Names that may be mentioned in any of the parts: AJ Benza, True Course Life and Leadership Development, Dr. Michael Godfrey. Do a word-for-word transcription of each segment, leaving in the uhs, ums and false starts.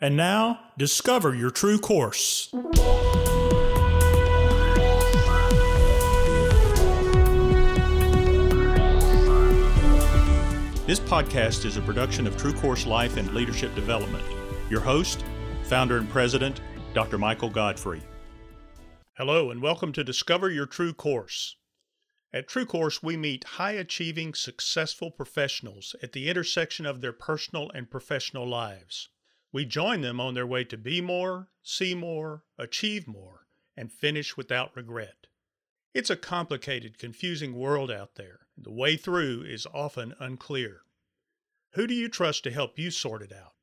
And now, discover your true course. This podcast is a production of True Course Life and Leadership Development. Your host, founder and president, Doctor Michael Godfrey. Hello, and welcome to Discover Your True Course. At True Course, we meet high-achieving, successful professionals at the intersection of their personal and professional lives. We join them on their way to be more, see more, achieve more, and finish without regret. It's a complicated, confusing world out there. The way through is often unclear. Who do you trust to help you sort it out?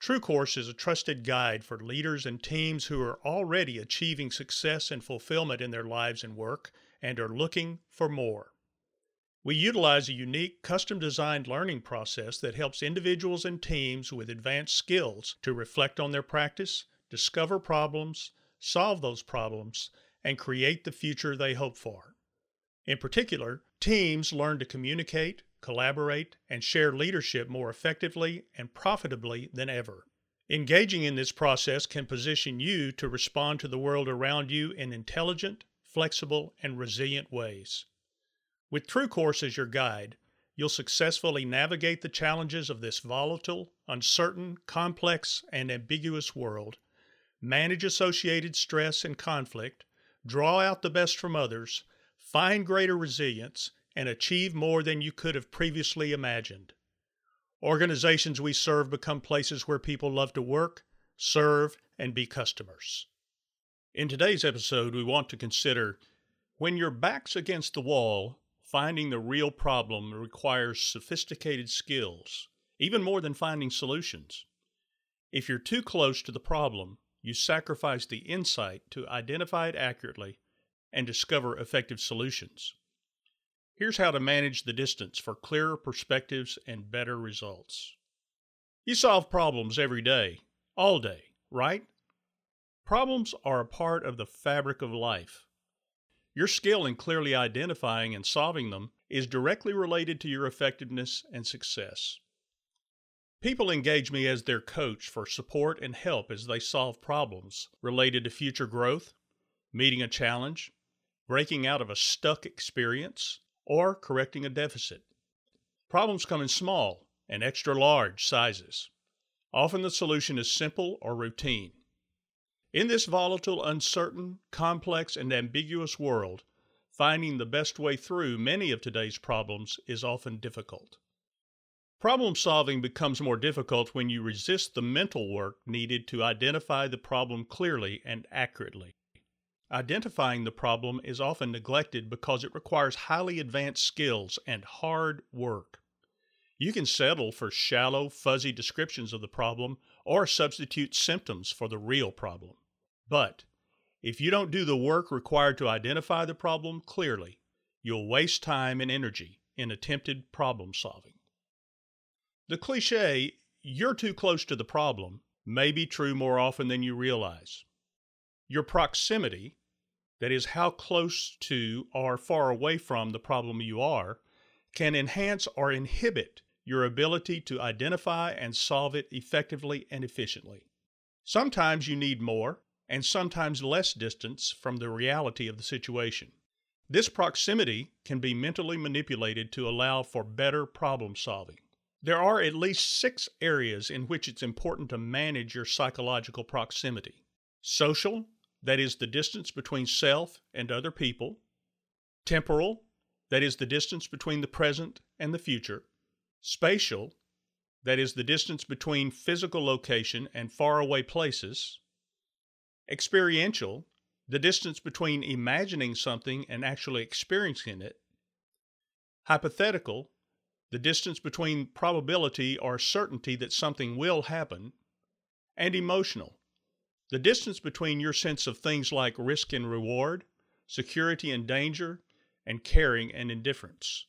True Course is a trusted guide for leaders and teams who are already achieving success and fulfillment in their lives and work and are looking for more. We utilize a unique, custom-designed learning process that helps individuals and teams with advanced skills to reflect on their practice, discover problems, solve those problems, and create the future they hope for. In particular, teams learn to communicate, collaborate, and share leadership more effectively and profitably than ever. Engaging in this process can position you to respond to the world around you in intelligent, flexible, and resilient ways. With True Course as your guide, you'll successfully navigate the challenges of this volatile, uncertain, complex, and ambiguous world, manage associated stress and conflict, draw out the best from others, find greater resilience, and achieve more than you could have previously imagined. Organizations we serve become places where people love to work, serve, and be customers. In today's episode, we want to consider when your back's against the wall, finding the real problem requires sophisticated skills, even more than finding solutions. If you're too close to the problem, you sacrifice the insight to identify it accurately and discover effective solutions. Here's how to manage the distance for clearer perspectives and better results. You solve problems every day, all day, right? Problems are a part of the fabric of life. Your skill in clearly identifying and solving them is directly related to your effectiveness and success. People engage me as their coach for support and help as they solve problems related to future growth, meeting a challenge, breaking out of a stuck experience, or correcting a deficit. Problems come in small and extra large sizes. Often the solution is simple or routine. In this volatile, uncertain, complex, and ambiguous world, finding the best way through many of today's problems is often difficult. Problem solving becomes more difficult when you resist the mental work needed to identify the problem clearly and accurately. Identifying the problem is often neglected because it requires highly advanced skills and hard work. You can settle for shallow, fuzzy descriptions of the problem or substitute symptoms for the real problem. But if you don't do the work required to identify the problem clearly, you'll waste time and energy in attempted problem solving. The cliche, "you're too close to the problem," may be true more often than you realize. Your proximity, that is how close to or far away from the problem you are, can enhance or inhibit your ability to identify and solve it effectively and efficiently. Sometimes you need more and sometimes less distance from the reality of the situation. This proximity can be mentally manipulated to allow for better problem solving. There are at least six areas in which it's important to manage your psychological proximity. Social, that is the distance between self and other people. Temporal, that is the distance between the present and the future. Spatial, that is the distance between physical location and faraway places. Experiential, the distance between imagining something and actually experiencing it. Hypothetical, the distance between probability or certainty that something will happen. And emotional, the distance between your sense of things like risk and reward, security and danger, and caring and indifference.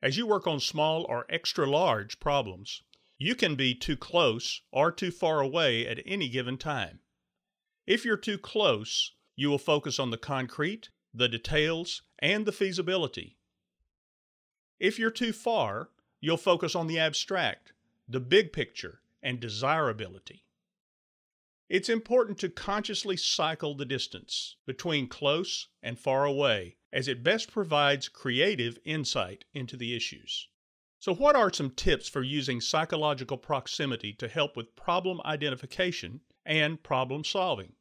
As you work on small or extra-large problems, you can be too close or too far away at any given time. If you're too close, you will focus on the concrete, the details, and the feasibility. If you're too far, you'll focus on the abstract, the big picture, and desirability. It's important to consciously cycle the distance between close and far away, as it best provides creative insight into the issues. So what are some tips for using psychological proximity to help with problem identification and problem solving?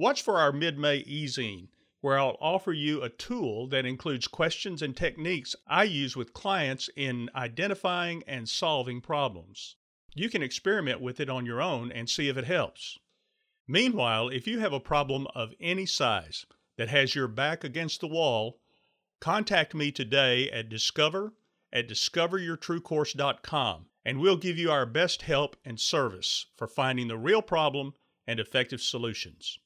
Watch for our mid-May e-zine, where I'll offer you a tool that includes questions and techniques I use with clients in identifying and solving problems. You can experiment with it on your own and see if it helps. Meanwhile, if you have a problem of any size that has your back against the wall, contact me today at discover at discover your true course dot com, and we'll give you our best help and service for finding the real problem and effective solutions.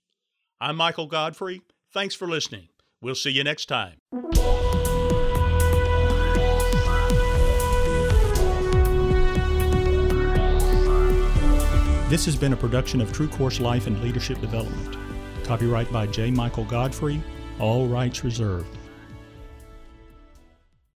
I'm Michael Godfrey. Thanks for listening. We'll see you next time. This has been a production of True Course Life and Leadership Development. Copyright by J. Michael Godfrey. All rights reserved.